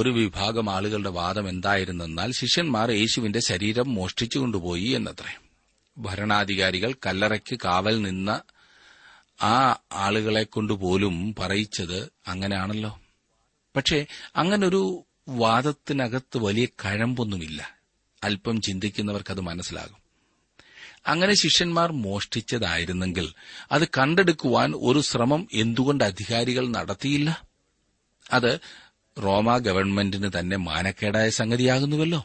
ഒരു വിഭാഗം ആളുകളുടെ വാദം എന്തായിരുന്നെന്നാൽ ശിഷ്യന്മാർ യേശുവിന്റെ ശരീരം മോഷ്ടിച്ചുകൊണ്ടുപോയി എന്നത്രേ. ഭരണാധികാരികൾ കല്ലറയ്ക്ക് കാവൽ നിന്ന ആ ആളുകളെ കൊണ്ടുപോലും പറയിച്ചത് അങ്ങനെയാണല്ലോ. പക്ഷേ അങ്ങനൊരു വാദത്തിനകത്ത് വലിയ കഴമ്പൊന്നുമില്ല. അല്പം ചിന്തിക്കുന്നവർക്കത് മനസ്സിലാകും. അങ്ങനെ ശിഷ്യന്മാർ മോഷ്ടിച്ചതായിരുന്നെങ്കിൽ അത് കണ്ടെടുക്കുവാൻ ഒരു ശ്രമം എന്തുകൊണ്ട് അധികാരികൾ നടത്തിയില്ല? അത് റോമാ ഗവൺമെന്റിന് തന്നെ മാനക്കേടായ സംഗതിയാകുന്നുവല്ലോ.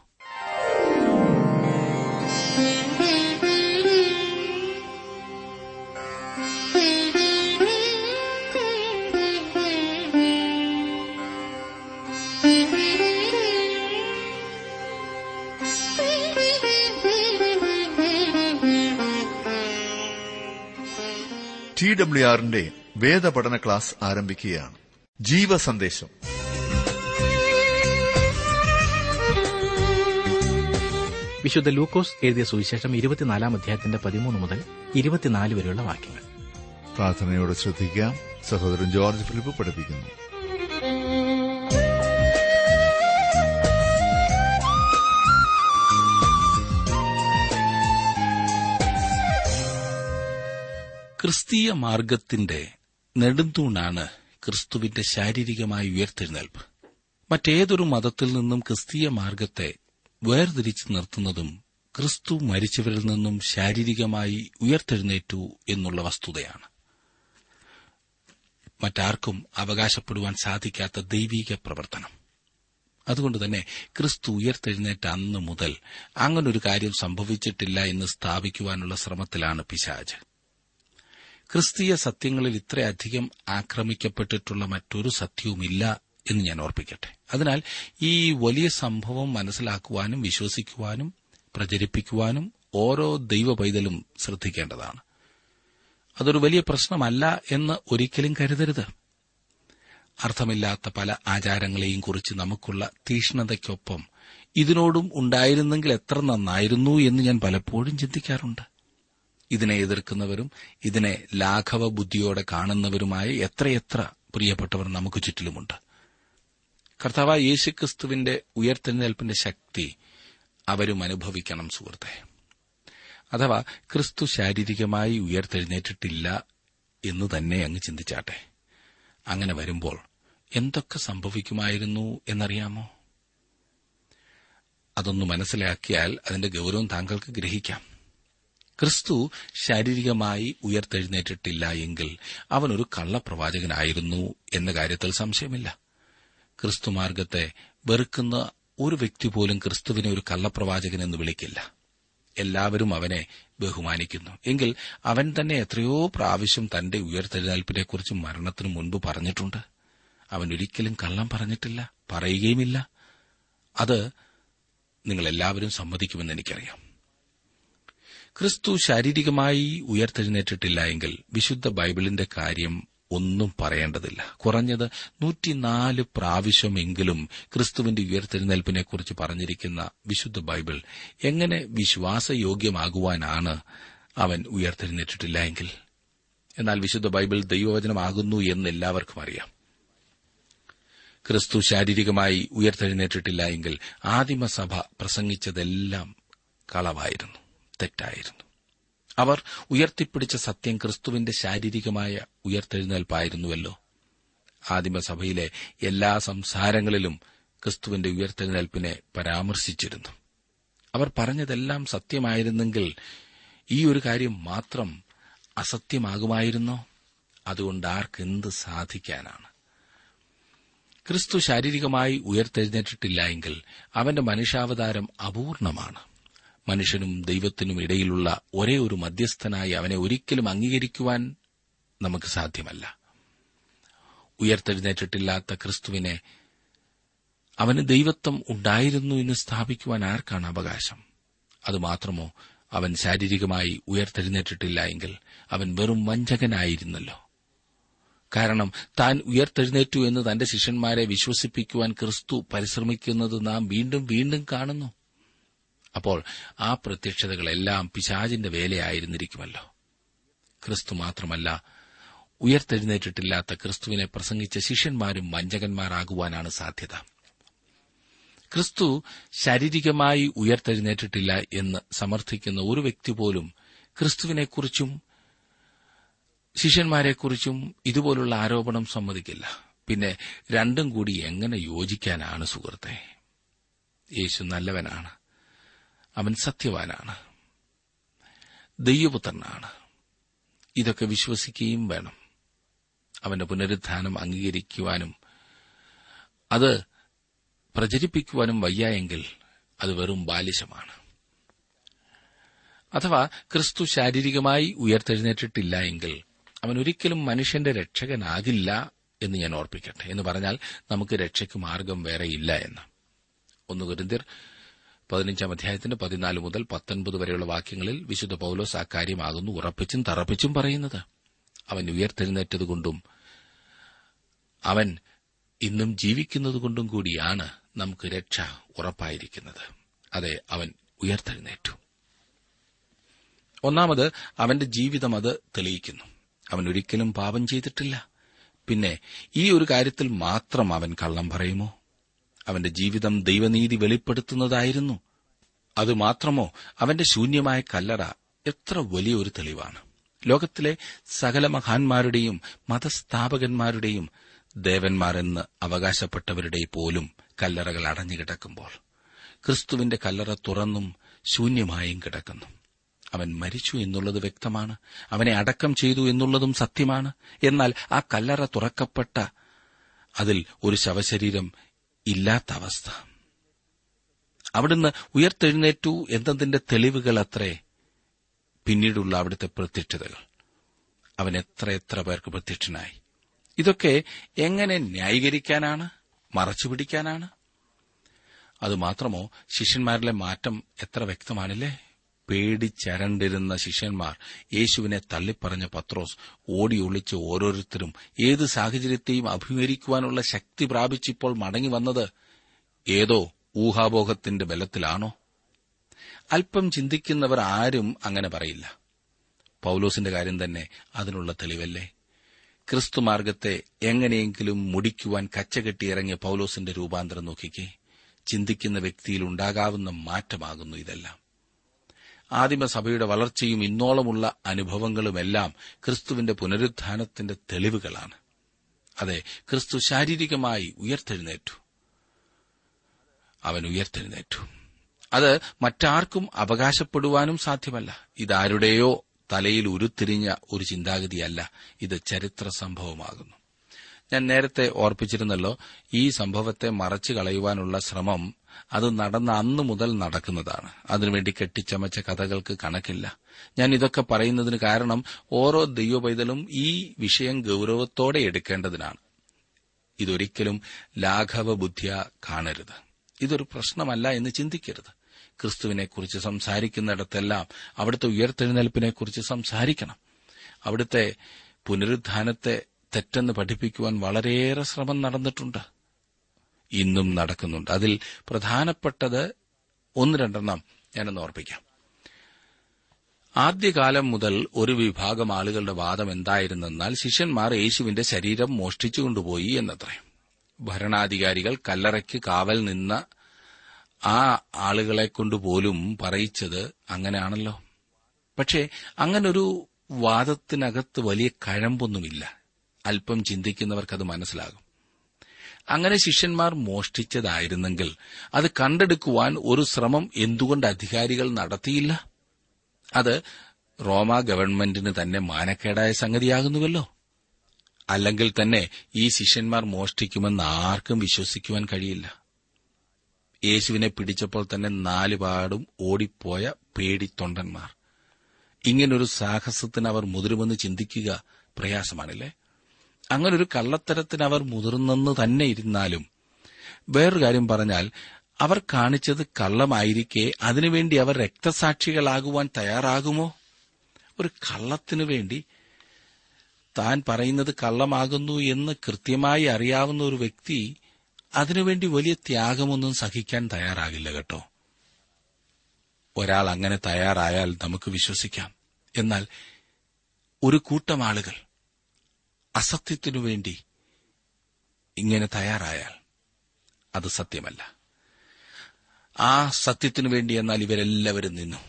TWRന്റെ വേദപഠന ക്ലാസ് ആരംഭിക്കുകയാണ്. ജീവസന്ദേശം. വിശുദ്ധ ലൂക്കോസ് എഴുതിയ സുവിശേഷം 24 അധ്യായത്തിന്റെ 13 മുതൽ 24 വരെയുള്ള വാക്യങ്ങൾ പ്രാർത്ഥനയോടെ ശ്രദ്ധിക്കാം. സഹോദരൻ ജോർജ് ഫിലിപ്പ് പഠിപ്പിക്കുന്നു. ക്രിസ്തീയ മാർഗത്തിന്റെ നെടുന്തൂണാണ് ക്രിസ്തുവിന്റെ ശാരീരികമായ ഉയർത്തെഴുന്നേൽപ്പ്. മറ്റേതൊരു മതത്തിൽ നിന്നും ക്രിസ്തീയ മാർഗത്തെ വേർതിരിച്ചു നിർത്തുന്നതും ക്രിസ്തു മരിച്ചവരിൽ നിന്നും ശാരീരികമായി ഉയർത്തെഴുന്നേറ്റു എന്നുള്ള വസ്തുതയാണ്. മറ്റാർക്കും അവകാശപ്പെടുവാൻ സാധിക്കാത്ത ദൈവീക പ്രവർത്തനം. അതുകൊണ്ടുതന്നെ ക്രിസ്തു ഉയർത്തെഴുന്നേറ്റ അന്ന് മുതൽ അങ്ങനൊരു കാര്യം സംഭവിച്ചിട്ടില്ല എന്ന് സ്ഥാപിക്കുവാനുള്ള ശ്രമത്തിലാണ് പിശാച്. ക്രിസ്തീയ സത്യങ്ങളിൽ ഇത്രയധികം ആക്രമിക്കപ്പെട്ടിട്ടുള്ള മറ്റൊരു സത്യവുമില്ല എന്ന് ഞാൻ ഓർപ്പിക്കട്ടെ. അതിനാൽ ഈ വലിയ സംഭവം മനസ്സിലാക്കുവാനും വിശ്വസിക്കുവാനും പ്രചരിപ്പിക്കുവാനും ഓരോ ദൈവ പൈതലും ശ്രദ്ധിക്കേണ്ടതാണ്. അതൊരു വലിയ പ്രശ്നമല്ല എന്ന് ഒരിക്കലും കരുതരുത്. അർത്ഥമില്ലാത്ത പല ആചാരങ്ങളെയും കുറിച്ച് നമുക്കുള്ള തീഷ്ണതയ്ക്കൊപ്പം ഇതിനോടും ഉണ്ടായിരുന്നെങ്കിൽ എത്ര നന്നായിരുന്നു എന്ന് ഞാൻ പലപ്പോഴും ചിന്തിക്കാറുണ്ട്. ഇതിനെ എതിർക്കുന്നവരും ഇതിനെ ലാഘവ ബുദ്ധിയോടെ കാണുന്നവരുമായ എത്രയെത്ര പ്രിയപ്പെട്ടവർ നമുക്ക് ചുറ്റിലുമുണ്ട്. കർത്താവായ യേശുക്രിസ്തുവിന്റെ ഉയർത്തെഴുന്നേൽപ്പിന്റെ ശക്തി അവരും അനുഭവിക്കണം സുഹൃത്തെ. അഥവാ ക്രിസ്തു ശാരീരികമായി ഉയർത്തെഴുന്നേറ്റിട്ടില്ല എന്ന് തന്നെ അങ്ങ് ചിന്തിച്ചാട്ടെ. അങ്ങനെ വരുമ്പോൾ എന്തൊക്കെ സംഭവിക്കുമായിരുന്നു എന്നറിയാമോ? അതൊന്ന് മനസ്സിലാക്കിയാൽ അതിന്റെ ഗൌരവം താങ്കൾക്ക് ഗ്രഹിക്കാം. ക്രിസ്തു ശാരീരികമായി ഉയർത്തെഴുന്നേറ്റിട്ടില്ല എങ്കിൽ അവനൊരു കള്ളപ്രവാചകനായിരുന്നു എന്ന കാര്യത്തിൽ സംശയമില്ല. ക്രിസ്തുമാർഗത്തെ വെറുക്കുന്ന ഒരു വ്യക്തി പോലും ക്രിസ്തുവിനെ ഒരു കള്ളപ്രവാചകനെന്ന് വിളിക്കില്ല. എല്ലാവരും അവനെ ബഹുമാനിക്കുന്നു. എങ്കിൽ അവൻ തന്നെ എത്രയോ പ്രാവശ്യം തന്റെ ഉയർത്തെഴുന്നേൽപ്പിനെക്കുറിച്ച് മരണത്തിനു മുൻപ് പറഞ്ഞിട്ടുണ്ട്. അവൻ ഒരിക്കലും കള്ളം പറഞ്ഞിട്ടില്ല, പറയുകയുമില്ല. അത് നിങ്ങളെല്ലാവരും സമ്മതിക്കുമെന്ന് എനിക്കറിയാം. ക്രിസ്തു ശാരീരികമായി ഉയർത്തെഴുന്നേറ്റിട്ടില്ല എങ്കിൽ വിശുദ്ധ ബൈബിളിന്റെ കാര്യം ഒന്നും പറയേണ്ടതില്ല. കുറഞ്ഞത് 104 പ്രാവശ്യമെങ്കിലും ക്രിസ്തുവിന്റെ ഉയർത്തെഴുന്നേൽപ്പിനെക്കുറിച്ച് പറഞ്ഞിരിക്കുന്ന വിശുദ്ധ ബൈബിൾ എങ്ങനെ വിശ്വാസയോഗ്യമാകുവാനാണ് അവൻ ഉയർത്തെഴുന്നേറ്റിട്ടില്ല എങ്കിൽ? എന്നാൽ വിശുദ്ധ ബൈബിൾ ദൈവവചനമാകുന്നു എന്ന് എല്ലാവർക്കും അറിയാം. ക്രിസ്തു ശാരീരികമായി ഉയർത്തെഴുന്നേറ്റിട്ടില്ല എങ്കിൽ ആദിമസഭ പ്രസംഗിച്ചതെല്ലാം കളവായിരുന്നു, തെറ്റായിരുന്നു. അവർ ഉയർത്തിപ്പിടിച്ച സത്യം ക്രിസ്തുവിന്റെ ശാരീരികമായ ഉയർത്തെഴുന്നേൽപ്പായിരുന്നുവല്ലോ. ആദിമസഭയിലെ എല്ലാ സംസാരങ്ങളിലും ക്രിസ്തുവിന്റെ ഉയർത്തെഴുന്നേൽപ്പിനെ പരാമർശിച്ചിരുന്നു. അവർ പറഞ്ഞതെല്ലാം സത്യമായിരുന്നെങ്കിൽ ഈ ഒരു കാര്യം മാത്രം അസത്യമാകുമായിരുന്നോ? അതുകൊണ്ട് ആർക്കെന്ത് സാധിക്കാനാണ്? ക്രിസ്തു ശാരീരികമായി ഉയർത്തെഴുന്നേറ്റിട്ടില്ല എങ്കിൽ അവന്റെ മനുഷ്യാവതാരം അപൂർണമാണ്. മനുഷ്യനും ദൈവത്തിനും ഇടയിലുള്ള ഒരേ ഒരു മധ്യസ്ഥനായി അവനെ ഒരിക്കലും അംഗീകരിക്കുവാൻ നമുക്ക് സാധ്യമല്ല. ഉയർത്തെഴുന്നേറ്റിട്ടില്ലാത്ത ക്രിസ്തുവിനെ അവന് ദൈവത്വം ഉണ്ടായിരുന്നു എന്ന് സ്ഥാപിക്കുവാൻ ആർക്കാണ് അവകാശം? അതുമാത്രമോ, അവൻ ശാരീരികമായി ഉയർത്തെഴുന്നേറ്റിട്ടില്ല എങ്കിൽ അവൻ വെറും വഞ്ചകനായിരുന്നല്ലോ. കാരണം താൻ ഉയർത്തെഴുന്നേറ്റു എന്ന് തന്റെ ശിഷ്യന്മാരെ വിശ്വസിപ്പിക്കുവാൻ ക്രിസ്തു പരിശ്രമിക്കുന്നത് നാം വീണ്ടും വീണ്ടും കാണുന്നു. അപ്പോൾ ആ പ്രത്യക്ഷതകളെല്ലാം പിശാചിന്റെ വേലയായിരുന്നിരിക്കുമല്ലോ. ക്രിസ്തു മാത്രമല്ല, ഉയർത്തെഴുന്നേറ്റിട്ടില്ലാത്ത ക്രിസ്തുവിനെ പ്രസംഗിച്ച ശിഷ്യന്മാരും വഞ്ചകന്മാരാകുവാനാണ് സാധ്യത. ക്രിസ്തു ശാരീരികമായി ഉയർത്തെഴുന്നേറ്റിട്ടില്ല എന്ന് സമർത്ഥിക്കുന്ന ഒരു വ്യക്തി പോലും ക്രിസ്തുവിനെക്കുറിച്ചും ശിഷ്യന്മാരെക്കുറിച്ചും ഇതുപോലുള്ള ആരോപണം സമ്മതിക്കില്ല. പിന്നെ രണ്ടും കൂടി എങ്ങനെ യോജിക്കാനാണ് സുഹൃത്തെ? യേശു നല്ലവനാണ്, അവൻ സത്യവാനാണ്, ദൈവപുത്രനാണ്. ഇതൊക്കെ വിശ്വസിക്കുകയും വേണം. അവന്റെ പുനരുത്ഥാനം അംഗീകരിക്കുവാനും അത് പ്രചരിപ്പിക്കുവാനും വയ്യായെങ്കിൽ അത് വെറും ബാലിശമാണ്. അഥവാ ക്രിസ്തു ശാരീരികമായി ഉയർത്തെഴുന്നേറ്റിട്ടില്ല എങ്കിൽ അവൻ ഒരിക്കലും മനുഷ്യന്റെ രക്ഷകനാകില്ല എന്ന് ഞാൻ ഓർപ്പിക്കട്ടെ. എന്ന് പറഞ്ഞാൽ നമുക്ക് രക്ഷയ്ക്ക് മാർഗം വേറെയില്ല എന്ന്. 1 കൊരിന്ത്യർ 15:14-19 വാക്യങ്ങളിൽ വിശുദ്ധ പൌലോസ് ആ കാര്യമാകുന്നു ഉറപ്പിച്ചും തറപ്പിച്ചും പറയുന്നത്. അവൻ ഉയർത്തെഴുന്നേറ്റതുകൊണ്ടും അവൻ ഇന്നും ജീവിക്കുന്നതുകൊണ്ടും കൂടിയാണ് നമുക്ക് രക്ഷ ഉറപ്പായിരിക്കുന്നത്. അതെ, അവൻ ഉയർത്തെഴുന്നേറ്റു. ഒന്നാമത്, അവന്റെ ജീവിതം അത് തെളിയിക്കുന്നു. അവൻ ഒരിക്കലും പാപം ചെയ്തിട്ടില്ല. പിന്നെ ഈ ഒരു കാര്യത്തിൽ മാത്രം അവൻ കള്ളം പറയുമോ? അവന്റെ ജീവിതം ദൈവനീതി വെളിപ്പെടുത്തുന്നതായിരുന്നു. അതുമാത്രമോ? അവന്റെ ശൂന്യമായ കല്ലറ എത്ര വലിയൊരു തെളിവാണ്! ലോകത്തിലെ സകല മഹാന്മാരുടെയും മതസ്ഥാപകന്മാരുടെയും ദേവന്മാരെന്ന് അവകാശപ്പെട്ടവരുടെ പോലും കല്ലറകൾ അടഞ്ഞുകിടക്കുമ്പോൾ ക്രിസ്തുവിന്റെ കല്ലറ തുറന്നും ശൂന്യമായും കിടക്കുന്നു. അവൻ മരിച്ചു എന്നുള്ളത് വ്യക്തമാണ്. അവനെ അടക്കം ചെയ്തു എന്നുള്ളതും സത്യമാണ്. എന്നാൽ ആ കല്ലറ തുറക്കപ്പെട്ട അതിൽ ഒരു ശവശരീരം ഇല്ലാത്ത അവസ്ഥ. അവിടുന്ന് ഉയർത്തെഴുന്നേറ്റു എന്നതിന്റെ തെളിവുകൾ അത്രേ പിന്നീടുള്ള അവിടുത്തെ പ്രത്യക്ഷതകൾ. അവൻ എത്ര പേർക്ക് പ്രത്യക്ഷനായി. ഇതൊക്കെ എങ്ങനെ ന്യായീകരിക്കാനാണ്? മറച്ചുപിടിക്കാനാണ്? അതുമാത്രമോ, ശിഷ്യന്മാരിലെ മാറ്റം എത്ര വ്യക്തമാണല്ലേ. പേടിച്ചരണ്ടിരുന്ന ശിഷ്യന്മാർ യേശുവിനെ തള്ളിപ്പറഞ്ഞ പത്രോസ് ഓടി ഒളിച്ച് ഓരോരുത്തരും ഏത് സാഹചര്യത്തെയും അഭിമുഖീകരിക്കുവാനുള്ള ശക്തി പ്രാപിച്ചിപ്പോൾ മടങ്ങി വന്നത് ഏതോ ഊഹാപോഹത്തിന്റെ ബലത്തിലാണോ? അല്പം ചിന്തിക്കുന്നവർ ആരും അങ്ങനെ പറയില്ല. പൌലോസിന്റെ കാര്യം തന്നെ അതിനുള്ള തെളിവല്ലേ. ക്രിസ്തുമാർഗത്തെ എങ്ങനെയെങ്കിലും മുടിക്കുവാൻ കച്ചകെട്ടിയിറങ്ങിയ പൌലോസിന്റെ രൂപാന്തരം നോക്കിക്കേ. ചിന്തിക്കുന്ന വ്യക്തിയിൽ ഉണ്ടാകാവുന്ന മാറ്റമാകുന്നു ഇതെല്ലാം. ആദിമസഭയുടെ വളർച്ചയും ഇന്നോളമുള്ള അനുഭവങ്ങളുമെല്ലാം ക്രിസ്തുവിന്റെ പുനരുത്ഥാനത്തിന്റെ തെളിവുകളാണ്. അതെ, ക്രിസ്തു ശാരീരികമായി ഉയർത്തെഴുന്നേറ്റു. അവൻ ഉയർത്തെഴുന്നേറ്റു. അത് മറ്റാർക്കും അവകാശപ്പെടുവാനും സാധ്യമല്ല. ഇതാരുടെയോ തലയിൽ ഉരുത്തിരിഞ്ഞ ഒരു ചിന്താഗതിയല്ല, ഇത് ചരിത്ര സംഭവമാകുന്നു. ഞാൻ നേരത്തെ ഓർപ്പിച്ചിരുന്നല്ലോ, ഈ സംഭവത്തെ മറച്ചു കളയുവാനുള്ള ശ്രമം അത് നടന്ന അന്നു മുതൽ നടക്കുന്നതാണ്. അതിനുവേണ്ടി കെട്ടിച്ചമച്ച കഥകൾക്ക് കണക്കില്ല. ഞാൻ ഇതൊക്കെ പറയുന്നതിന് കാരണം ഓരോ ദൈവപൈതലും ഈ വിഷയം ഗൌരവത്തോടെ എടുക്കേണ്ടതിനാണ്. ഇതൊരിക്കലും ലാഘവ ബുദ്ധിയ കാണരുത്. ഇതൊരു പ്രശ്നമല്ല എന്ന് ചിന്തിക്കരുത്. ക്രിസ്തുവിനെക്കുറിച്ച് സംസാരിക്കുന്നിടത്തെല്ലാം അവിടുത്തെ ഉയർത്തെഴുന്നേൽപ്പിനെക്കുറിച്ച് സംസാരിക്കണം. അവിടുത്തെ പുനരുദ്ധാനത്തെ തെറ്റെന്ന് പഠിപ്പിക്കുവാൻ വളരെയേറെ ശ്രമം നടന്നിട്ടുണ്ട്, ഇന്നും നടക്കുന്നുണ്ട്. അതിൽ പ്രധാനപ്പെട്ടത് 1-2 ഞാനൊന്ന് ഓർപ്പിക്കാം. ആദ്യകാലം മുതൽ ഒരു വിഭാഗം ആളുകളുടെ വാദം എന്തായിരുന്നെന്നാൽ ശിഷ്യന്മാർ യേശുവിന്റെ ശരീരം മോഷ്ടിച്ചുകൊണ്ടുപോയി എന്നത്രേ. ഭരണാധികാരികൾ കല്ലറയ്ക്ക് കാവൽ നിന്ന ആ ആളുകളെക്കൊണ്ടുപോലും പറയിച്ചത് അങ്ങനെയാണല്ലോ. പക്ഷേ അങ്ങനൊരു വാദത്തിനകത്ത് വലിയ കഴമ്പൊന്നുമില്ല. അല്പം ചിന്തിക്കുന്നവർക്കത് മനസ്സിലാകും. അങ്ങനെ ശിഷ്യന്മാർ മോഷ്ടിച്ചതായിരുന്നെങ്കിൽ അത് കണ്ടെടുക്കുവാൻ ഒരു ശ്രമം എന്തുകൊണ്ട് അധികാരികൾ നടത്തിയില്ല? അത് റോമ ഗവൺമെന്റിന് തന്നെ മാനക്കേടായ സംഗതിയാകുന്നുവല്ലോ. അല്ലെങ്കിൽ തന്നെ ഈ ശിഷ്യന്മാർ മോഷ്ടിക്കുമെന്ന് ആർക്കും വിശ്വസിക്കുവാൻ കഴിയില്ല. യേശുവിനെ പിടിച്ചപ്പോൾ തന്നെ 4 പാടും ഓടിപ്പോയ പേടിത്തൊണ്ടന്മാർ. ഇങ്ങനൊരു സാഹസത്തിന് അവർ മുതിരുമെന്ന് ചിന്തിക്കുക പ്രയാസമാണല്ലേ. അങ്ങനൊരു കള്ളത്തരത്തിന് അവർ മുതിർന്നെന്ന് തന്നെ ഇരുന്നാലും വേറൊരു കാര്യം പറഞ്ഞാൽ, അവർ കാണിച്ചത് കള്ളമായിരിക്കെ അതിനുവേണ്ടി അവർ രക്തസാക്ഷികളാകുവാൻ തയ്യാറാകുമോ? ഒരു കള്ളത്തിനു വേണ്ടി താൻ പറയുന്നത് കള്ളമാകുന്നു എന്ന് കൃത്യമായി അറിയാവുന്ന ഒരു വ്യക്തി അതിനുവേണ്ടി വലിയ ത്യാഗമൊന്നും സഹിക്കാൻ തയ്യാറാകില്ല കേട്ടോ. ഒരാൾ അങ്ങനെ തയ്യാറായാൽ നമുക്ക് വിശ്വസിക്കാം. എന്നാൽ ഒരു കൂട്ടം ആളുകൾ അസത്യത്തിനുവേണ്ടി ഇങ്ങനെ തയ്യാറായാൽ അത് സത്യമല്ല. ആ സത്യത്തിനു വേണ്ടി എന്നാൽ ഇവരെല്ലാവരും നിന്നു.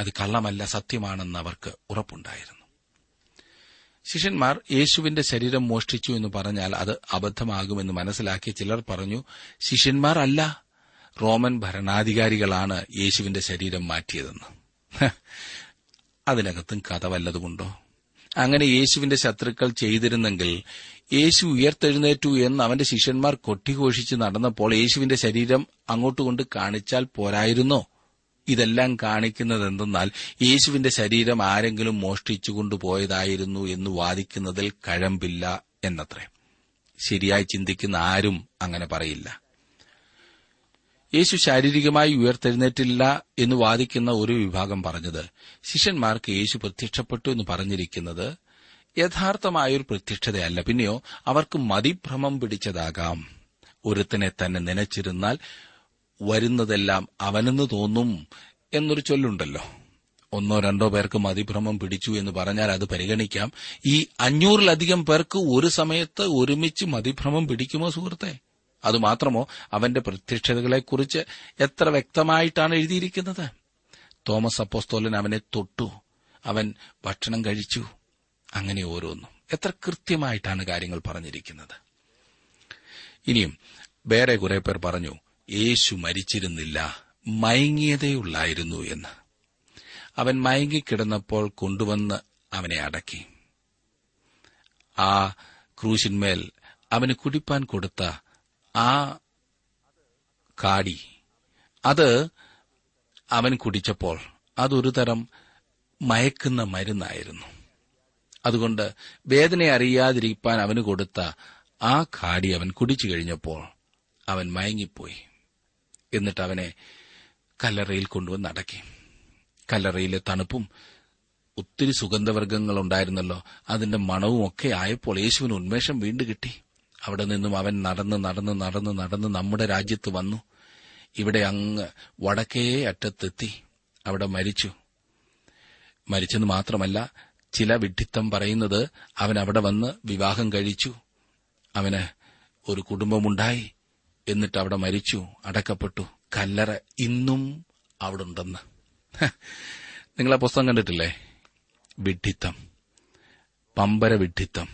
അത് കള്ളമല്ല, സത്യമാണെന്ന് അവർക്ക് ഉറപ്പുണ്ടായിരുന്നു. ശിഷ്യന്മാർ യേശുവിന്റെ ശരീരം മോഷ്ടിച്ചു എന്ന് പറഞ്ഞാൽ അത് അബദ്ധമാകുമെന്ന് മനസ്സിലാക്കി ചിലർ പറഞ്ഞു, ശിഷ്യന്മാർ അല്ല, റോമൻ ഭരണാധികാരികളാണ് യേശുവിന്റെ ശരീരം മാറ്റിയതെന്ന്. അതിനകത്തും കഥ വല്ലതുമുണ്ടോ? അങ്ങനെ യേശുവിന്റെ ശത്രുക്കൾ ചെയ്തിരുന്നെങ്കിൽ യേശു ഉയർത്തെഴുന്നേറ്റു എന്ന് അവന്റെ ശിഷ്യന്മാർ കൊട്ടിഘോഷിച്ച് നടന്നപ്പോൾ യേശുവിന്റെ ശരീരം അങ്ങോട്ടുകൊണ്ട് കാണിച്ചാൽ പോരായിരുന്നോ? ഇതെല്ലാം കാണിക്കുന്നതെന്തെന്നാൽ യേശുവിന്റെ ശരീരം ആരെങ്കിലും മോഷ്ടിച്ചുകൊണ്ടുപോയതായിരുന്നു എന്ന് വാദിക്കുന്നതിൽ കഴമ്പില്ല എന്നത്രേ. ശരിയായി ചിന്തിക്കുന്ന ആരും അങ്ങനെ പറയില്ല. യേശു ശാരീരികമായി ഉയർത്തെഴുന്നേറ്റില്ല എന്ന് വാദിക്കുന്ന ഒരു വിഭാഗം പറഞ്ഞത് ശിഷ്യന്മാർക്ക് യേശു പ്രത്യക്ഷപ്പെട്ടു എന്ന് പറഞ്ഞിരിക്കുന്നത് യഥാർത്ഥമായൊരു പ്രത്യക്ഷതയല്ല. പിന്നെയോ അവർക്ക് മതിഭ്രമം പിടിച്ചതാകാം. ഒരുത്തനെ തന്നെ നനച്ചിരുന്നാൽ വരുന്നതെല്ലാം അവനെന്ന് തോന്നും എന്നൊരു ചൊല്ലുണ്ടല്ലോ. 1-2 പേർക്ക് മതിഭ്രമം പിടിച്ചു എന്ന് പറഞ്ഞാൽ അത് പരിഗണിക്കാം. ഈ 500+ പേർക്ക് ഒരു സമയത്ത് ഒരുമിച്ച് മതിഭ്രമം പിടിക്കുമോ സുഹൃത്തെ? അതുമാത്രമോ, അവന്റെ പ്രത്യക്ഷതകളെക്കുറിച്ച് എത്ര വ്യക്തമായിട്ടാണ് എഴുതിയിരിക്കുന്നത്. തോമസ് അപ്പോസ്തോലൻ അവനെ തൊട്ടു, അവൻ ഭക്ഷണം കഴിച്ചു, അങ്ങനെ ഓരോന്നും എത്ര കൃത്യമായിട്ടാണ് കാര്യങ്ങൾ പറഞ്ഞിരിക്കുന്നത്. ഇനിയും വേറെ കുറെ പേർ പറഞ്ഞു യേശു മരിച്ചിരുന്നില്ല, മയങ്ങിയതേയുള്ളായിരുന്നു എന്ന്. അവൻ മയങ്ങിക്കിടന്നപ്പോൾ കൊണ്ടുവന്ന് അവനെ അടക്കി. ആ ക്രൂശിന്മേൽ അവന് കുടിപ്പാൻ കൊടുത്ത ആ കാടി, അത് അവൻ കുടിച്ചപ്പോൾ അതൊരു തരം മയക്കുന്ന മരുന്നായിരുന്നു. അതുകൊണ്ട് വേദന അറിയാതിരിക്കാൻ അവന് കൊടുത്ത ആ കാടി അവൻ കുടിച്ചു കഴിഞ്ഞപ്പോൾ അവൻ മയങ്ങിപ്പോയി. എന്നിട്ട് അവനെ കല്ലറയിൽ കൊണ്ടുവന്ന് അടക്കി. കല്ലറയിലെ തണുപ്പും ഒത്തിരി സുഗന്ധവർഗ്ഗങ്ങളുണ്ടായിരുന്നല്ലോ, അതിന്റെ മണവും ഒക്കെ ആയപ്പോൾ യേശുവിന് ഉന്മേഷം വീണ്ടും കിട്ടി. അവിടെ നിന്നും അവൻ നടന്ന് നമ്മുടെ രാജ്യത്ത് വന്നു. ഇവിടെ അങ്ങ് വടക്കേ അറ്റത്തെത്തി അവിടെ മരിച്ചു. മരിച്ചെന്ന് മാത്രമല്ല, ചില വിഡ്ഢിത്തം പറയുന്നത് അവൻ അവിടെ വന്ന് വിവാഹം കഴിച്ചു, അവന് ഒരു കുടുംബമുണ്ടായി, എന്നിട്ട് അവിടെ മരിച്ചു, അടക്കപ്പെട്ടു. കല്ലറ ഇന്നും അവിടെ ഉണ്ടെന്ന്. നിങ്ങൾ ആ പുസ്തകം കണ്ടിട്ടില്ലേ? വിഡ്ഢിത്തം, പമ്പര വിഡ്ഢിത്തം.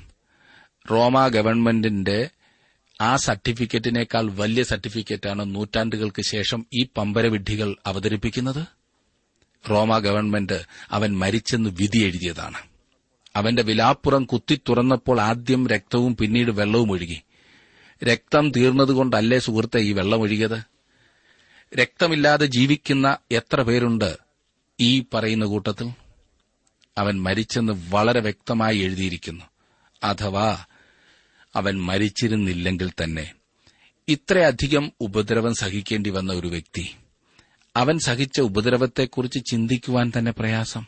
റോമ ഗവൺമെന്റിന്റെ ആ സർട്ടിഫിക്കറ്റിനേക്കാൾ വലിയ സർട്ടിഫിക്കറ്റാണ് നൂറ്റാണ്ടുകൾക്ക് ശേഷം ഈ പമ്പരവിഡ്ഢികൾ അവതരിപ്പിക്കുന്നത്. റോമ ഗവൺമെന്റ് അവൻ മരിച്ചെന്ന് വിധി എഴുതിയതാണ്. അവന്റെ വിലാപ്പുറം കുത്തി തുറന്നപ്പോൾ ആദ്യം രക്തവും പിന്നീട് വെള്ളവും ഒഴുകി. രക്തം തീർന്നതുകൊണ്ടല്ലേ സുഹൃത്തെ ഈ വെള്ളം ഒഴുകിയത്? രക്തമില്ലാതെ ജീവിക്കുന്ന എത്ര പേരുണ്ട് ഈ പറയുന്ന കൂട്ടത്തിൽ? അവൻ മരിച്ചെന്ന് വളരെ വ്യക്തമായി എഴുതിയിരിക്കുന്നു. അഥവാ അവൻ മരിച്ചിരുന്നില്ലെങ്കിൽ തന്നെ ഇത്രയധികം ഉപദ്രവം സഹിക്കേണ്ടി വന്ന ഒരു വ്യക്തി, അവൻ സഹിച്ച ഉപദ്രവത്തെക്കുറിച്ച് ചിന്തിക്കുവാൻ തന്നെ പ്രയാസം.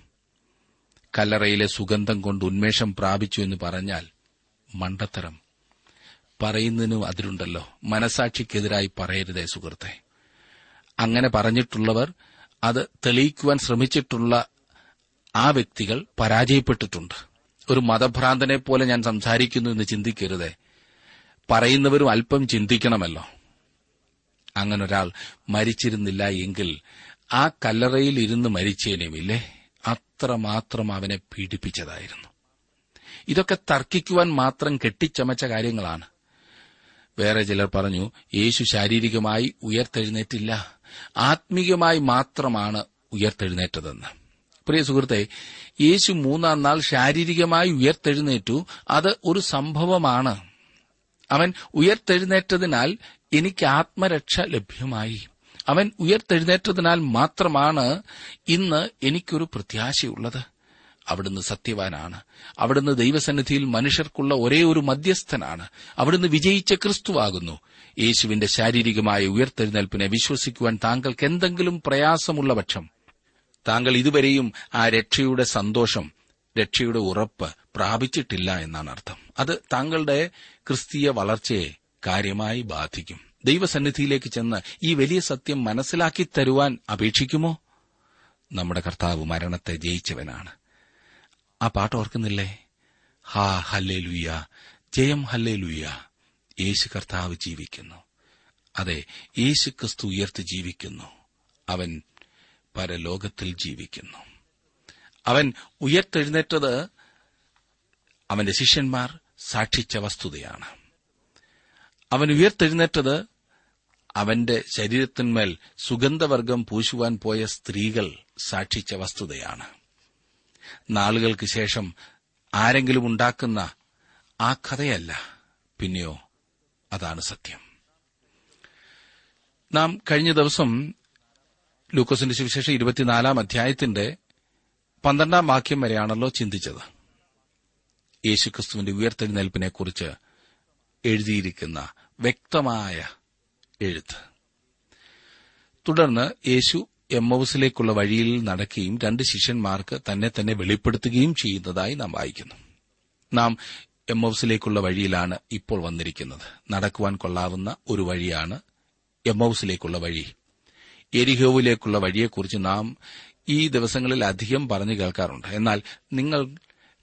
കല്ലറയിലെ സുഗന്ധം കൊണ്ട് ഉന്മേഷം പ്രാപിച്ചു എന്ന് പറഞ്ഞാൽ മണ്ടത്തരം പറയുന്നതിനും അതിലുണ്ടല്ലോ. മനസാക്ഷിക്കെതിരായി പറയരുതേ സുഹൃത്തെ. അങ്ങനെ പറഞ്ഞിട്ടുള്ളവർ, അത് തെളിയിക്കുവാൻ ശ്രമിച്ചിട്ടുള്ള ആ വ്യക്തികൾ പരാജയപ്പെട്ടിട്ടുണ്ട്. ഒരു മതഭ്രാന്തനെ പോലെ ഞാൻ സംസാരിക്കുന്നു എന്ന് ചിന്തിക്കരുതേ. പറയുന്നവരും അല്പം ചിന്തിക്കണമല്ലോ. അങ്ങനൊരാൾ മരിച്ചിരുന്നില്ല എങ്കിൽ ആ കല്ലറയിൽ ഇരുന്ന് മരിച്ചേനുമില്ലേ? അത്രമാത്രം അവനെ പീഡിപ്പിച്ചതായിരുന്നു. ഇതൊക്കെ തർക്കിക്കുവാൻ മാത്രം കെട്ടിച്ചമച്ച കാര്യങ്ങളാണ്. വേറെ ചിലർ പറഞ്ഞു യേശു ശാരീരികമായി ഉയർത്തെഴുന്നേറ്റില്ല, ആത്മീകമായി മാത്രമാണ് ഉയർത്തെഴുന്നേറ്റതെന്ന്. പ്രിയ സുഹൃത്തെ, യേശു 3-ാം നാൾ ശാരീരികമായി ഉയർത്തെഴുന്നേറ്റു. അത് ഒരു സംഭവമാണ്. അവൻ ഉയർത്തെഴുന്നേറ്റതിനാൽ എനിക്ക് ആത്മരക്ഷ ലഭ്യമായി. അവൻ ഉയർത്തെഴുന്നേറ്റതിനാൽ മാത്രമാണ് ഇന്ന് എനിക്കൊരു പ്രത്യാശയുള്ളത്. അവിടുന്ന് സത്യവാനാണ്. അവിടുന്ന് ദൈവസന്നിധിയിൽ മനുഷ്യർക്കുള്ള ഒരേ ഒരു മധ്യസ്ഥനാണ്. അവിടുന്ന് വിജയിച്ച ക്രിസ്തുവാകുന്നു. യേശുവിന്റെ ശാരീരികമായ ഉയർത്തെഴുന്നേൽപ്പിനെ വിശ്വസിക്കുവാൻ താങ്കൾക്ക് എന്തെങ്കിലും പ്രയാസമുള്ള പക്ഷം, താങ്കൾ ഇതുവരെയും ആ രക്ഷയുടെ സന്തോഷം, രക്ഷയുടെ ഉറപ്പ് പ്രാപിച്ചിട്ടില്ല എന്നാണ് അർത്ഥം. അത് താങ്കളുടെ ക്രിസ്തീയ വളർച്ചയെ കാര്യമായി ബാധിക്കും. ദൈവസന്നിധിയിലേക്ക് ചെന്ന് ഈ വലിയ സത്യം മനസ്സിലാക്കി തരുവാൻ അപേക്ഷിക്കുമോ? നമ്മുടെ കർത്താവ് മരണത്തെ ജയിച്ചവനാണ്. ആ പാട്ട് ഓർക്കുന്നില്ലേ? ഹാ ഹല്ലേലൂയ, ജയം ഹല്ലേലൂയ, യേശു കർത്താവ് ജീവിക്കുന്നു. അതെ, യേശു ക്രിസ്തു ഉയർത്ത് ജീവിക്കുന്നു. അവൻ പരലോകത്തിൽ ജീവിക്കുന്നു. അവൻ ഉയർത്തെഴുന്നേറ്റത് അവന്റെ ശിഷ്യന്മാർ സാക്ഷിച്ച വസ്തുതയാണ്. അവൻ ഉയർത്തെഴുന്നേറ്റത് അവന്റെ ശരീരത്തിന്മേൽ സുഗന്ധവർഗം പൂശുവാൻ പോയ സ്ത്രീകൾ സാക്ഷിച്ച വസ്തുതയാണ്. നാളുകൾക്ക് ശേഷം ആരെങ്കിലും ഉണ്ടാക്കുന്ന ആ കഥയല്ല പിന്നെയോ, അതാണ് സത്യം. നാം കഴിഞ്ഞ ദിവസം ലൂക്കോസിന്റെ സുവിശേഷം 24 അധ്യായത്തിന്റെ 12 വാക്യം വരെയാണല്ലോ ചിന്തിച്ചത്. യേശുക്രിസ്തുവിന്റെ ഉയർത്തെഴുന്നേൽപ്പിനെക്കുറിച്ച് എഴുതിയിരിക്കുന്ന വ്യക്തമായ എഴുത്ത്. തുടർന്ന് യേശു എമ്മൗസിലേക്കുള്ള വഴിയിൽ നടക്കുകയും രണ്ട് ശിഷ്യന്മാർക്ക് തന്നെ തന്നെ വെളിപ്പെടുത്തുകയും ചെയ്യുന്നതായി നാം വായിക്കുന്നു. നാം എമ്മൗസിലേക്കുള്ള വഴിയിലാണ് ഇപ്പോൾ വന്നിരിക്കുന്നത്. നടക്കുവാൻ കൊള്ളാവുന്ന ഒരു വഴിയാണ് എമ്മൗസിലേക്കുള്ള വഴി. എരിഹോവിലേക്കുള്ള വഴിയെക്കുറിച്ച് നാം ഈ ദിവസങ്ങളിൽ അധികം പറഞ്ഞു കേൾക്കാറുണ്ട്. എന്നാൽ നിങ്ങൾ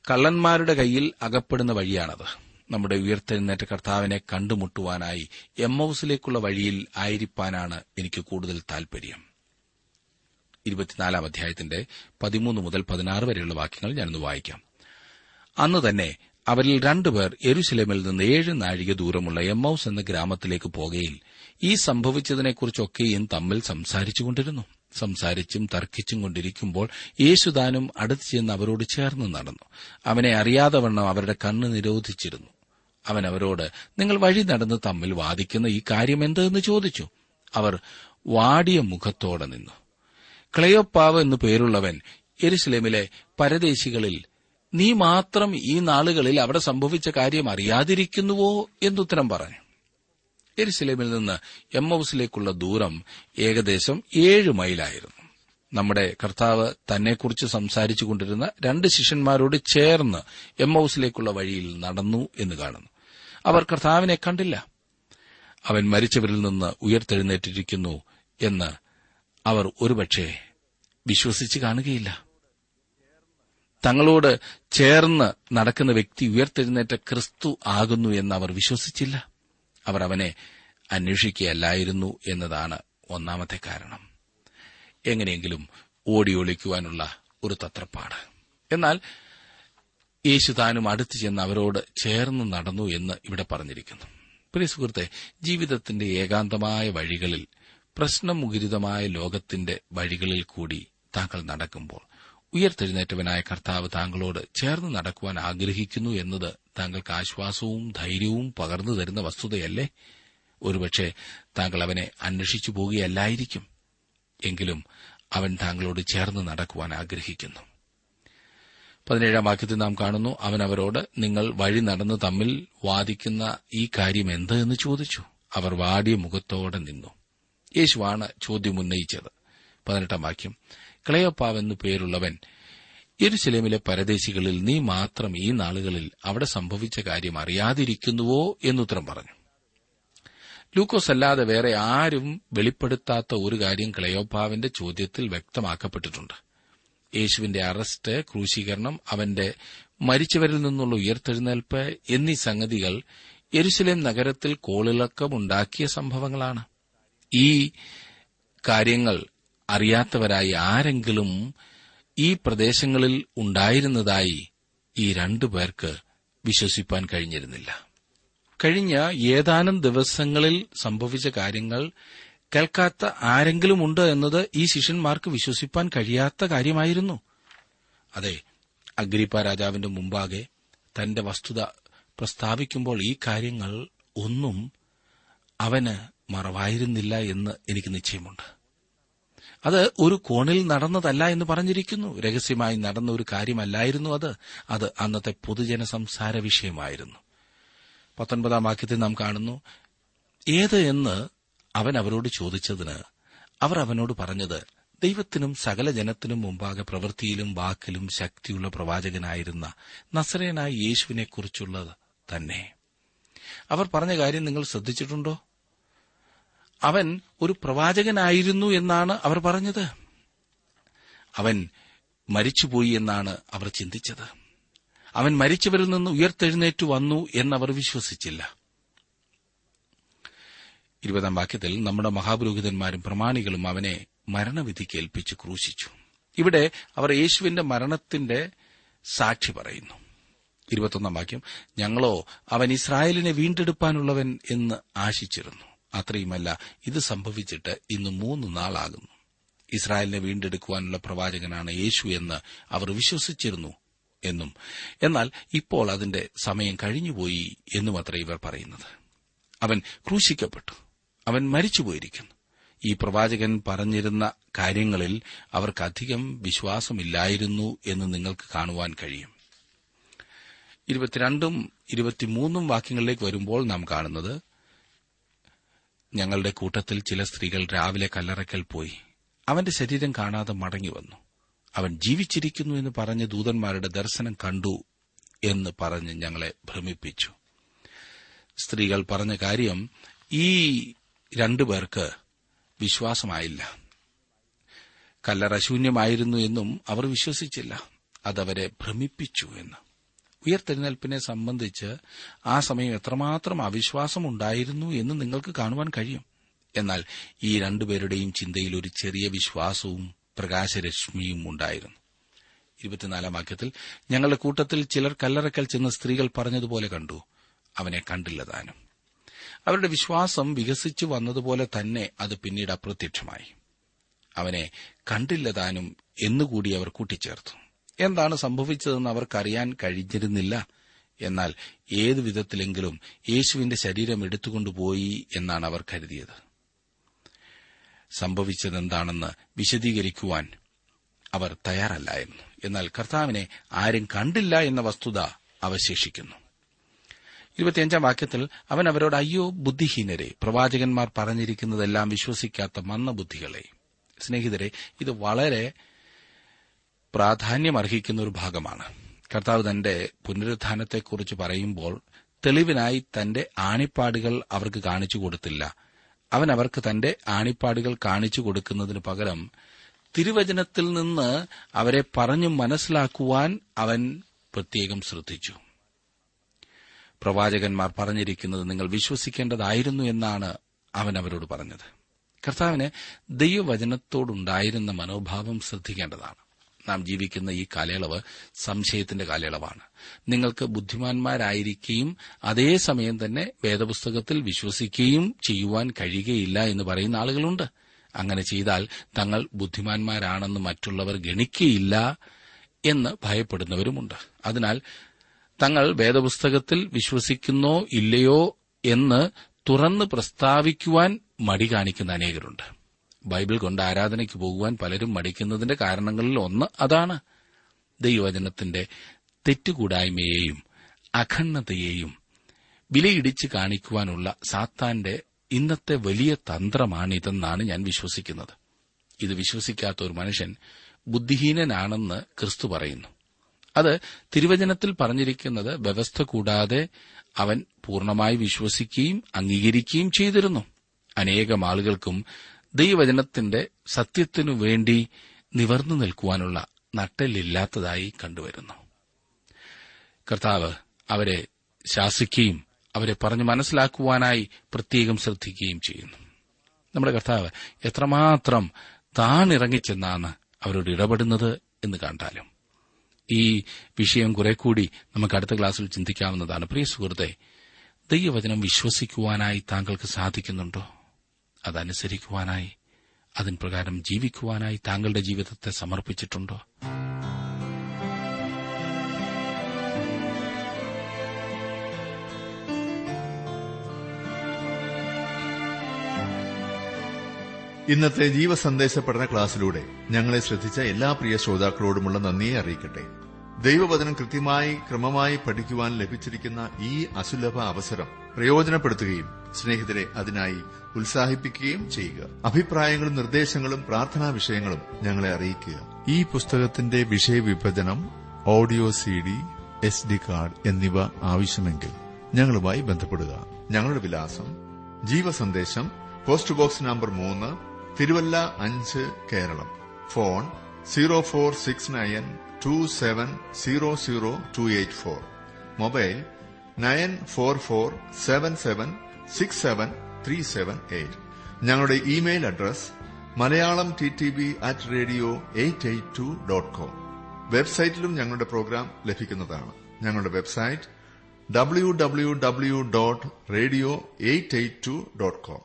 കള്ളന്മാരുടെ കയ്യിൽ അകപ്പെടുന്ന വഴിയാണത്. നമ്മുടെ ഉയർത്തെഴുന്നേറ്റ കർത്താവിനെ കണ്ടുമുട്ടുവാനായി എമ്മൗസിലേക്കുള്ള വഴിയിൽ ആയിരിക്കാനാണ് എനിക്ക് കൂടുതൽ താൽപര്യം. 24 അധ്യായത്തിന്റെ 13 മുതൽ 16 വരെയുള്ള വാക്യങ്ങൾ ഞാനൊന്ന് വായിക്കാം. അന്ന് തന്നെ അവരിൽ രണ്ടുപേർ യെരുശലേമിൽ നിന്ന് 7 നാഴിക ദൂരമുള്ള എമ്മൗസ് എന്ന ഗ്രാമത്തിലേക്ക് പോകയിൽ ഈ സംഭവിച്ചതിനെക്കുറിച്ചൊക്കെയും തമ്മിൽ സംസാരിച്ചും തർക്കിച്ചും കൊണ്ടിരിക്കുമ്പോൾ യേശുദാനും അടുത്ത് ചെന്ന് അവരോട് ചേർന്ന് നടന്നു. അവനെ അറിയാതവണ്ണം അവരുടെ കണ്ണ് നിരോധിച്ചിരുന്നു. അവൻ അവരോട്, നിങ്ങൾ വഴി നടന്ന് തമ്മിൽ വാദിക്കുന്ന ഈ കാര്യമെന്തെന്ന് ചോദിച്ചു. അവർ വാടിയ മുഖത്തോടെ നിന്നു. ക്ലയോപ്പാവ് എന്നു പേരുള്ളവൻ യെരുശലേമിലെ പരദേശികളിൽ, നീ മാത്രം ഈ നാളുകളിൽ അവിടെ സംഭവിച്ച കാര്യം അറിയാതിരിക്കുന്നുവോ എന്നുത്തരം പറഞ്ഞു. യെരുശലേമിൽ നിന്ന് എമ്മൗസിലേക്കുള്ള ദൂരം ഏകദേശം 7 മൈലായിരുന്നു. നമ്മുടെ കർത്താവ് തന്നെക്കുറിച്ച് സംസാരിച്ചു കൊണ്ടിരുന്ന രണ്ട് ശിഷ്യന്മാരോട് ചേർന്ന് എമ്മൗസിലേക്കുള്ള വഴിയിൽ നടന്നു എന്ന് കാണുന്നു. അവർ കർത്താവിനെ കണ്ടില്ല. അവൻ മരിച്ചവരിൽ നിന്ന് ഉയർത്തെഴുന്നേറ്റിരിക്കുന്നു എന്ന് അവർ ഒരുപക്ഷെ വിശ്വസിച്ച് കാണുകയില്ല. തങ്ങളോട് ചേർന്ന് നടക്കുന്ന വ്യക്തി ഉയർത്തെഴുന്നേറ്റ ക്രിസ്തു ആകുന്നു എന്ന് അവർ വിശ്വസിച്ചില്ല. അവർ അവനെ അന്വേഷിക്കുകയല്ലായിരുന്നു എന്നതാണ് ഒന്നാമത്തെ കാരണം. എങ്ങനെയെങ്കിലും ഓടിയൊളിക്കുവാനുള്ള ഒരു തത്രപ്പാട്. എന്നാൽ യേശു താനും അടുത്ത് ചെന്ന് അവരോട് ചേർന്ന് നടന്നു എന്ന് ഇവിടെ പറഞ്ഞിരിക്കുന്നു. പ്രിയ സുഹൃത്തെ, ജീവിതത്തിന്റെ ഏകാന്തമായ വഴികളിൽ, പ്രശ്നമുഖരിതമായ ലോകത്തിന്റെ വഴികളിൽ കൂടി താങ്കൾ നടക്കുമ്പോൾ ഉയർത്തെഴുന്നേറ്റവനായ കർത്താവ് താങ്കളോട് ചേർന്ന് നടക്കുവാൻ ആഗ്രഹിക്കുന്നു എന്നത് താങ്കൾക്ക് ആശ്വാസവും ധൈര്യവും പകർന്നു തരുന്ന വസ്തുതയല്ലേ? ഒരുപക്ഷെ താങ്കൾ അവനെ അന്വേഷിച്ചു പോകുകയല്ലായിരിക്കും. എങ്കിലും അവൻ താങ്കളോട് ചേർന്ന് നടക്കുവാൻ ആഗ്രഹിക്കുന്നു. 17 വാക്യത്തിൽ നാം കാണുന്നു, അവൻ അവരോട്, നിങ്ങൾ വഴി നടന്ന് തമ്മിൽ വാദിക്കുന്ന ഈ കാര്യം എന്ത് എന്ന് ചോദിച്ചു. അവർ വാടിയ മുഖത്തോടെ നിന്നു. യേശുവാണ് ചോദ്യമുന്നയിച്ചത്. 18 വാക്യം, ക്ലയോപ്പാവെന്നു പേരുള്ളവൻ യെരുശലേമിലെ പരദേശികളിൽ, നീ മാത്രം ഈ നാളുകളിൽ അവിടെ സംഭവിച്ച കാര്യം അറിയാതിരിക്കുന്നുവോ എന്നുത്തരം പറഞ്ഞു. ലൂക്കോസ് അല്ലാതെ വേറെ ആരും വെളിപ്പെടുത്താത്ത ഒരു കാര്യം ക്ലയോപ്പാവിന്റെ ചോദ്യത്തിൽ വ്യക്തമാക്കപ്പെട്ടിട്ടുണ്ട്. യേശുവിന്റെ അറസ്റ്റ്, ക്രൂശീകരണം, അവന്റെ മരിച്ചവരിൽ നിന്നുള്ള ഉയർത്തെഴുന്നേൽപ്പ് എന്നീ സംഗതികൾ യെരുശലേം നഗരത്തിൽ കോളിളക്കമുണ്ടാക്കിയ സംഭവങ്ങളാണ്. ഈ കാര്യങ്ങൾ അറിയാത്തവരായി ആരെങ്കിലും ഈ പ്രദേശങ്ങളിൽ ഉണ്ടായിരുന്നതായി ഈ രണ്ടുപേർക്ക് വിശ്വസിപ്പാൻ കഴിഞ്ഞിരുന്നില്ല. കഴിഞ്ഞ ഏതാനും ദിവസങ്ങളിൽ സംഭവിച്ച കാര്യങ്ങൾ കേൾക്കാത്ത ആരെങ്കിലും ഉണ്ട് എന്നത് ഈ ശിഷ്യന്മാർക്ക് വിശ്വസിപ്പാൻ കഴിയാത്ത കാര്യമായിരുന്നു. അതെ, അഗ്രിപ്പ രാജാവിന്റെ മുമ്പാകെ തന്റെ വസ്തുത പ്രസ്താവിക്കുമ്പോൾ ഈ കാര്യങ്ങൾ ഒന്നും അവന് മറവായിരുന്നില്ല എന്ന് എനിക്ക് നിശ്ചയമുണ്ട്. അത് ഒരു കോണിൽ നടന്നതല്ല എന്ന് പറഞ്ഞിരിക്കുന്നു. രഹസ്യമായി നടന്ന ഒരു കാര്യമല്ലായിരുന്നു അത്. അത് അന്നത്തെ പൊതുജന സംസാര വിഷയമായിരുന്നു. 19 വാക്യത്തിൽ നാം കാണുന്നു, ഏത് എന്ന് അവൻ അവരോട് ചോദിച്ചതിന് അവർ അവനോട് പറഞ്ഞത്, ദൈവത്തിനും സകല ജനത്തിനും മുമ്പാകെ പ്രവൃത്തിയിലും വാക്കിലും ശക്തിയുള്ള പ്രവാചകനായിരുന്ന നസറേയനായ യേശുവിനെക്കുറിച്ചുള്ളത് തന്നെ. അവർ പറഞ്ഞ കാര്യം നിങ്ങൾ ശ്രദ്ധിച്ചിട്ടുണ്ടോ? അവൻ ഒരു പ്രവാചകനായിരുന്നു എന്നാണ് അവർ പറഞ്ഞത്. അവൻ മരിച്ചുപോയി എന്നാണ് അവർ ചിന്തിച്ചത്. അവൻ മരിച്ചവരിൽ നിന്ന് ഉയർത്തെഴുന്നേറ്റ് വന്നു എന്നവർ വിശ്വസിച്ചില്ല. 20 വാക്യത്തിൽ, നമ്മുടെ മഹാപുരോഹിതന്മാരും പ്രമാണികളും അവനെ മരണവിധിക്കേൽപ്പിച്ച് ക്രൂശിച്ചു. ഇവിടെ അവർ യേശുവിന്റെ മരണത്തിന്റെ സാക്ഷി പറയുന്നു. 21 വാക്യം, ഞങ്ങളോ അവൻ ഇസ്രായേലിനെ വീണ്ടെടുപ്പാനുള്ളവൻ എന്ന് ആശിച്ചിരുന്നു. അത്രയുമല്ല, ഇത് സംഭവിച്ചിട്ട് ഇന്ന് 3 നാളാകുന്നു. ഇസ്രായേലിനെ വീണ്ടെടുക്കുവാനുള്ള പ്രവാചകനാണ് യേശു എന്ന് അവർ വിശ്വസിച്ചിരുന്നു എന്നും, എന്നാൽ ഇപ്പോൾ അതിന്റെ സമയം കഴിഞ്ഞുപോയി എന്നുമത്ര ഇവർ പറയുന്നത്. അവൻ ക്രൂശിക്കപ്പെട്ടു, അവൻ മരിച്ചുപോയിരിക്കുന്നു. ഈ പ്രവാചകൻ പറഞ്ഞിരുന്ന കാര്യങ്ങളിൽ അവർക്കധികം വിശ്വാസമില്ലായിരുന്നു എന്ന് നിങ്ങൾക്ക് കാണുവാൻ കഴിയും. 22 23 വാക്യങ്ങളിലേക്ക് വരുമ്പോൾ നാം കാണുന്നത്, ഞങ്ങളുടെ കൂട്ടത്തിൽ ചില സ്ത്രീകൾ രാവിലെ കല്ലറയ്ക്കൽ പോയി അവന്റെ ശരീരം കാണാതെ മടങ്ങിവന്നു. അവൻ ജീവിച്ചിരിക്കുന്നു എന്ന് പറഞ്ഞ് ദൂതന്മാരുടെ ദർശനം കണ്ടു എന്ന് പറഞ്ഞ് ഞങ്ങളെ ഭ്രമിപ്പിച്ചു. സ്ത്രീകൾ പറഞ്ഞ കാര്യം ഈ 2 പേർക്ക് വിശ്വാസമായില്ല. കല്ലറ ശൂന്യമായിരുന്നു എന്നും അവർ വിശ്വസിച്ചില്ല, അതവരെ ഭ്രമിപ്പിച്ചു എന്ന്. ഉയർത്തെഴുന്നേൽപ്പിനെ സംബന്ധിച്ച് ആ സമയം എത്രമാത്രം അവിശ്വാസമുണ്ടായിരുന്നു എന്ന് നിങ്ങൾക്ക് കാണുവാൻ കഴിയും. എന്നാൽ ഈ 2 പേരുടെയും ചിന്തയിൽ ഒരു ചെറിയ വിശ്വാസവും പ്രകാശരശ്മിയും ഉണ്ടായിരുന്നു. 24 വാക്യത്തിൽ, ഞങ്ങളുടെ കൂട്ടത്തിൽ ചിലർ കല്ലറയ്ക്കൽ ചെന്ന് സ്ത്രീകൾ പറഞ്ഞതുപോലെ കണ്ടു, അവനെ കണ്ടില്ല താനും. അവരുടെ വിശ്വാസം വികസിച്ചു വന്നതുപോലെ തന്നെ അത് പിന്നീട് അപ്രത്യക്ഷമായി. അവനെ കണ്ടില്ല താനും എന്നുകൂടി അവർ കൂട്ടിച്ചേർത്തു. എന്താണ് സംഭവിച്ചതെന്ന് അവർക്കറിയാൻ കഴിഞ്ഞിരുന്നില്ല. എന്നാൽ ഏതു വിധത്തിലെങ്കിലും യേശുവിന്റെ ശരീരം എടുത്തുകൊണ്ടുപോയി എന്നാണ് അവർ കരുതിയത്. സംഭവിച്ചതെന്താണെന്ന് വിശദീകരിക്കുവാൻ അവർ തയ്യാറല്ലായിരുന്നു. എന്നാൽ കർത്താവിനെ ആരും കണ്ടില്ല എന്ന വസ്തുത അവശേഷിക്കുന്നു. 25 വാക്യത്തിൽ അവൻ അവരോട്, അയ്യോ ബുദ്ധിഹീനരെ, പ്രവാചകന്മാർ പറഞ്ഞിരിക്കുന്നതെല്ലാം വിശ്വസിക്കാത്ത മന്ദബുദ്ധികളെ. സ്നേഹിതരെ, ഇത് വളരെ പ്രാധാന്യമർഹിക്കുന്ന ഒരു ഭാഗമാണ്. കർത്താവ് തന്റെ പുനരുത്ഥാനത്തെക്കുറിച്ച് പറയുമ്പോൾ തെളിവിനായി തന്റെ ആണിപ്പാടുകൾ അവർക്ക് കാണിച്ചു കൊടുത്തില്ല. അവൻ അവർക്ക് തന്റെ ആണിപ്പാടുകൾ കാണിച്ചു കൊടുക്കുന്നതിന് പകരം തിരുവചനത്തിൽ നിന്ന് അവരെ പറഞ്ഞു മനസ്സിലാക്കുവാൻ അവൻ പ്രത്യേകം ശ്രദ്ധിച്ചു. പ്രവാചകന്മാർ പറഞ്ഞിരിക്കുന്നത് നിങ്ങൾ വിശ്വസിക്കേണ്ടതായിരുന്നു എന്നാണ് അവൻ അവരോട് പറഞ്ഞത്. കർത്താവിന് ദൈവവചനത്തോടുണ്ടായിരുന്ന മനോഭാവം ശ്രദ്ധിക്കേണ്ടതാണ്. നാം ജീവിക്കുന്ന ഈ കാലയളവ് സംശയത്തിന്റെ കാലയളവാണ്. നിങ്ങൾക്ക് ബുദ്ധിമാന്മാരായിരിക്കുകയും അതേസമയം തന്നെ വേദപുസ്തകത്തിൽ വിശ്വസിക്കുകയും ചെയ്യുവാൻ കഴിയുകയില്ല എന്ന് പറയുന്ന ആളുകളുണ്ട്. അങ്ങനെ ചെയ്താൽ തങ്ങൾ ബുദ്ധിമാന്മാരാണെന്ന് മറ്റുള്ളവർ ഗണിക്കുകയില്ല എന്ന് ഭയപ്പെടുന്നവരുമുണ്ട്. അതിനാൽ തങ്ങൾ വേദപുസ്തകത്തിൽ വിശ്വസിക്കുന്നോ ഇല്ലയോ എന്ന് തുറന്ന് പ്രസ്താവിക്കുവാൻ മടി കാണിക്കുന്ന അനേകരുണ്ട്. ബൈബിൾ കൊണ്ട് ആരാധനയ്ക്ക് പോകുവാൻ പലരും മടിക്കുന്നതിന്റെ കാരണങ്ങളിൽ ഒന്ന് അതാണ്. ദൈവവചനത്തിന്റെ തെറ്റുകൂടായ്മയെയും അഖണ്ഡതയെയും വിലയിടിച്ച് കാണിക്കുവാനുള്ള സാത്താന്റെ ഇന്നത്തെ വലിയ തന്ത്രമാണിതെന്നാണ് ഞാൻ വിശ്വസിക്കുന്നത്. ഇത് വിശ്വസിക്കാത്ത ഒരു മനുഷ്യൻ ബുദ്ധിഹീനനാണെന്ന് ക്രിസ്തു പറയുന്നു. അത് തിരുവചനത്തിൽ പറഞ്ഞിരിക്കുന്നത് വ്യവസ്ഥ കൂടാതെ അവൻ പൂർണ്ണമായി വിശ്വസിക്കുകയും അംഗീകരിക്കുകയും ചെയ്തിരുന്നു. അനേകം ആളുകൾക്കും ദൈവവചനത്തിന്റെ സത്യത്തിനു വേണ്ടി നിവർന്നു നിൽക്കുവാനുള്ള നട്ടെല്ലില്ലാത്തതായി കണ്ടുവരുന്നു. കർത്താവ് അവരെ ശാസിക്കുകയും അവരെ പറഞ്ഞു മനസ്സിലാക്കുവാനായി പ്രത്യേകം ശ്രദ്ധിക്കുകയും ചെയ്യുന്നു. നമ്മുടെ കർത്താവ് എത്രമാത്രം താണിറങ്ങിച്ചെന്നാണ് അവരോട് ഇടപെടുന്നത് എന്ന് കണ്ടാലും ഈ വിഷയം കുറെ കൂടി നമുക്ക് അടുത്ത ക്ലാസ്സിൽ ചിന്തിക്കാവുന്നതാണ്. പ്രിയ സുഹൃത്തെ, ദൈവവചനം വിശ്വസിക്കുവാനായി താങ്കൾക്ക് സാധിക്കുന്നുണ്ടോ? അതനുസരിക്കുവാനായി, അതിൻ പ്രകാരം ജീവിക്കുവാനായി താങ്കളുടെ ജീവിതത്തെ സമർപ്പിച്ചിട്ടുണ്ടോ? ഇന്നത്തെ ജീവസന്ദേശ പഠന ക്ലാസ്സിലൂടെ ഞങ്ങളെ ശ്രദ്ധിച്ച എല്ലാ പ്രിയ ശ്രോതാക്കളോടുമുള്ള നന്ദിയെ അറിയിക്കട്ടെ. ദൈവവചനം കൃത്യമായി ക്രമമായി പഠിക്കുവാൻ ലഭിച്ചിരിക്കുന്ന ഈ അസുലഭ അവസരം പ്രയോജനപ്പെടുത്തുകയും സ്നേഹിതരെ അതിനായി ഉത്സാഹിപ്പിക്കുകയും ചെയ്യുക. അഭിപ്രായങ്ങളും നിർദ്ദേശങ്ങളും പ്രാർത്ഥനാ വിഷയങ്ങളും ഞങ്ങളെ അറിയിക്കുക. ഈ പുസ്തകത്തിന്റെ വിഷയവിഭജനം, ഓഡിയോ CD, SD കാർഡ് എന്നിവ ആവശ്യമെങ്കിൽ ഞങ്ങളുമായി ബന്ധപ്പെടുക. ഞങ്ങളുടെ വിലാസം: ജീവസന്ദേശം, post box number 3, Thiruvalla 5, Keralam. Phone 046927000284, mobile 9447767378. ഞങ്ങളുടെ ഇമെയിൽ അഡ്രസ് malayalamtv@radio882.com വെബ്സൈറ്റിലും ഞങ്ങളുടെ പ്രോഗ്രാം ലഭിക്കുന്നതാണ്. ഞങ്ങളുടെ വെബ്സൈറ്റ് www.radio882.com.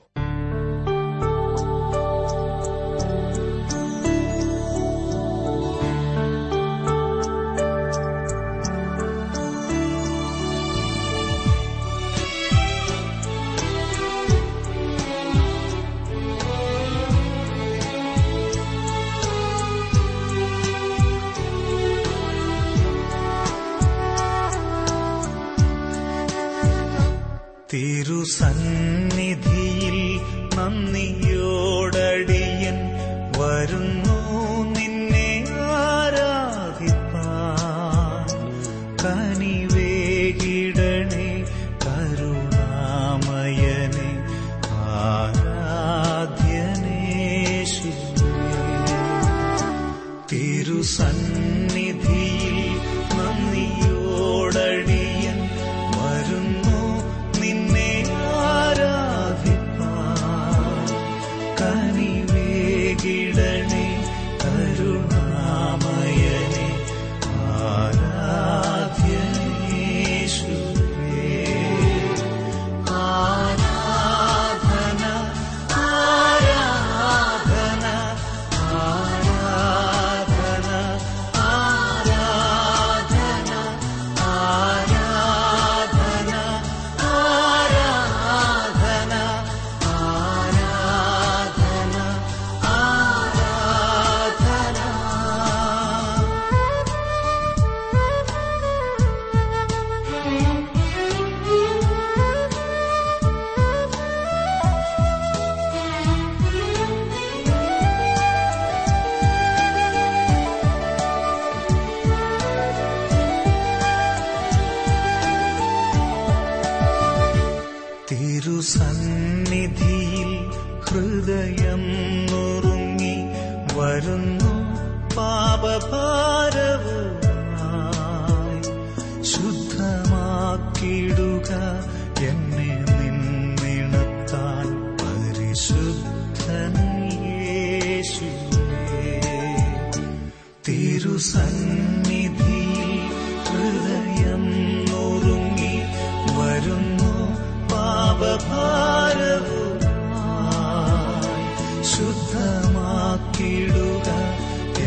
തിരുസന്നിധിയിൽ നന്ദിയോടടിയൻ വരുന്നു നിന്നെ ആരാധിപ്പാൻ. കനിവേകിടണേ കരുണാമയനെ ആരാധ്യനേശുവേ. തിരുസന്നിധിയിൽ നന്ദിയോടടിയൻ വരുന്നു ിടണേ കരുണാമയനെ ആരാധ്യനേശുവേ. ആരാധന ആരാധന ആരാധന ആരാധന ആരാധന ആരാധന ആരാധന സന്നിധിയിൽ ഹൃദയം നുറുങ്ങി വരുന്നു പാപഭാരവുമായി. ശുദ്ധമാക്കിടുക എന്നെ നിന്നിടത്താൽ പരിശുദ്ധൻ യേശുവേ. തിരുസന്നിധിയിൽ ഹൃദയം നുറുങ്ങി വരുന്നു പാപഭാരവുമായി. ശുദ്ധമാക്കിടുക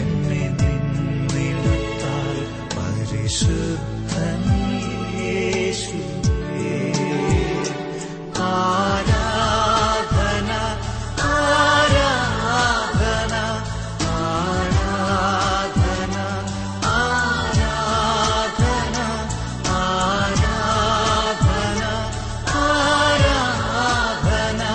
എന്നെ നിന്നിടത്താൽ പരിശുദ്ധൻ യേശുവേ. ആരാധന ആരാധന ആരാധന ആരാധന ആരാധന ആരാധന ആരാധന ആരാധന.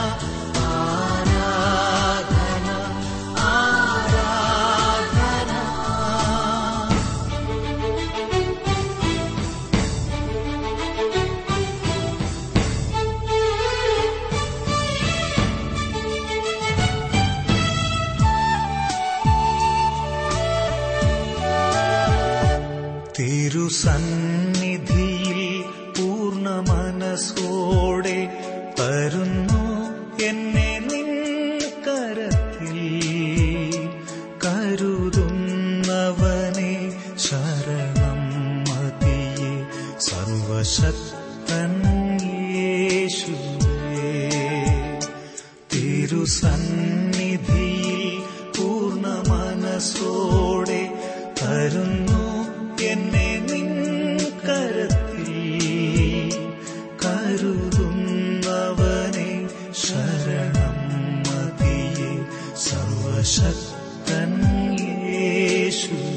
തിരുസന്നിധിയിൽ പൂർണ്ണ മനസ്സോടെ തരുന്നു എന്നെ നിൻ കരത്തിൽ. കരുതുന്നവനെ ശരണം മതിയെ സർവശക്തൻ യേശുവേ. തിരുസന്നിധിയിൽ പൂർണ്ണ മനസ്സോടെ തരുന്നു എന്നെ നിൻ കരത്തിൽ. കരുതുന്നവനെ ശരണം മതിയെ സർവശക്തൻ യേശുവേ.